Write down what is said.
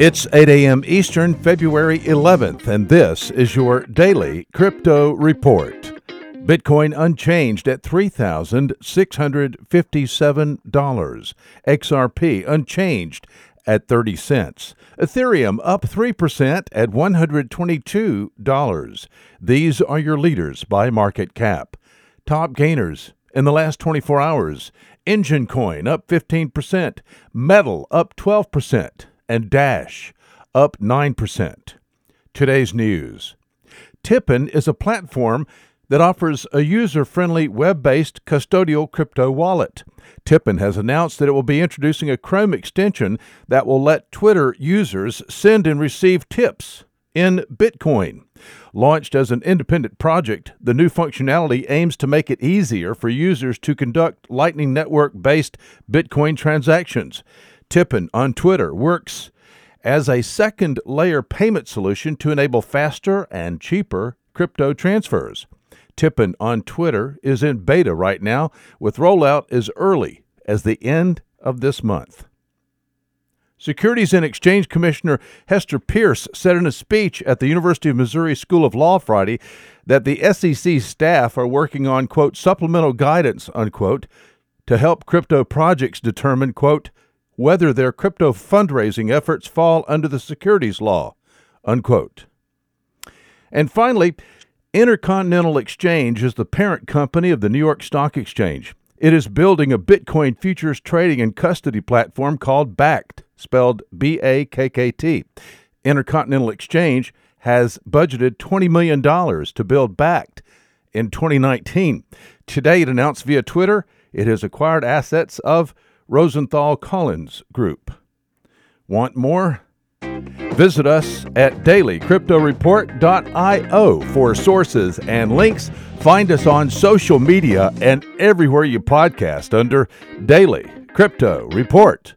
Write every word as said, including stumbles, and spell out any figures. It's eight a.m. Eastern, February eleventh, and this is your Daily Crypto Report. Bitcoin unchanged at three thousand six hundred fifty-seven dollars. X R P unchanged at thirty cents. Ethereum up three percent at one hundred twenty-two dollars. These are your leaders by market cap. Top gainers in the last twenty-four hours. Engine Coin up fifteen percent. Metal up twelve percent. And Dash up nine percent. Today's news. Tippin is a platform that offers a user-friendly web-based custodial crypto wallet. Tippin has announced that it will be introducing a Chrome extension that will let Twitter users send and receive tips in Bitcoin. Launched as an independent project, the new functionality aims to make it easier for users to conduct Lightning Network-based Bitcoin transactions. Tippin on Twitter works as a second-layer payment solution to enable faster and cheaper crypto transfers. Tippin on Twitter is in beta right now, with rollout as early as the end of this month. Securities and Exchange Commissioner Hester Pierce said in a speech at the University of Missouri School of Law Friday that the S E C staff are working on, quote, supplemental guidance, unquote, to help crypto projects determine, quote, whether their crypto fundraising efforts fall under the securities law, unquote. And finally, Intercontinental Exchange is the parent company of the New York Stock Exchange. It is building a Bitcoin futures trading and custody platform called Bakkt, spelled B A K K T. Intercontinental Exchange has budgeted twenty million dollars to build Bakkt in twenty nineteen. Today, it announced via Twitter it has acquired assets of Rosenthal Collins Group. Want more? Visit us at daily crypto report dot io for sources and links. Find us on social media and everywhere you podcast under Daily Crypto Report.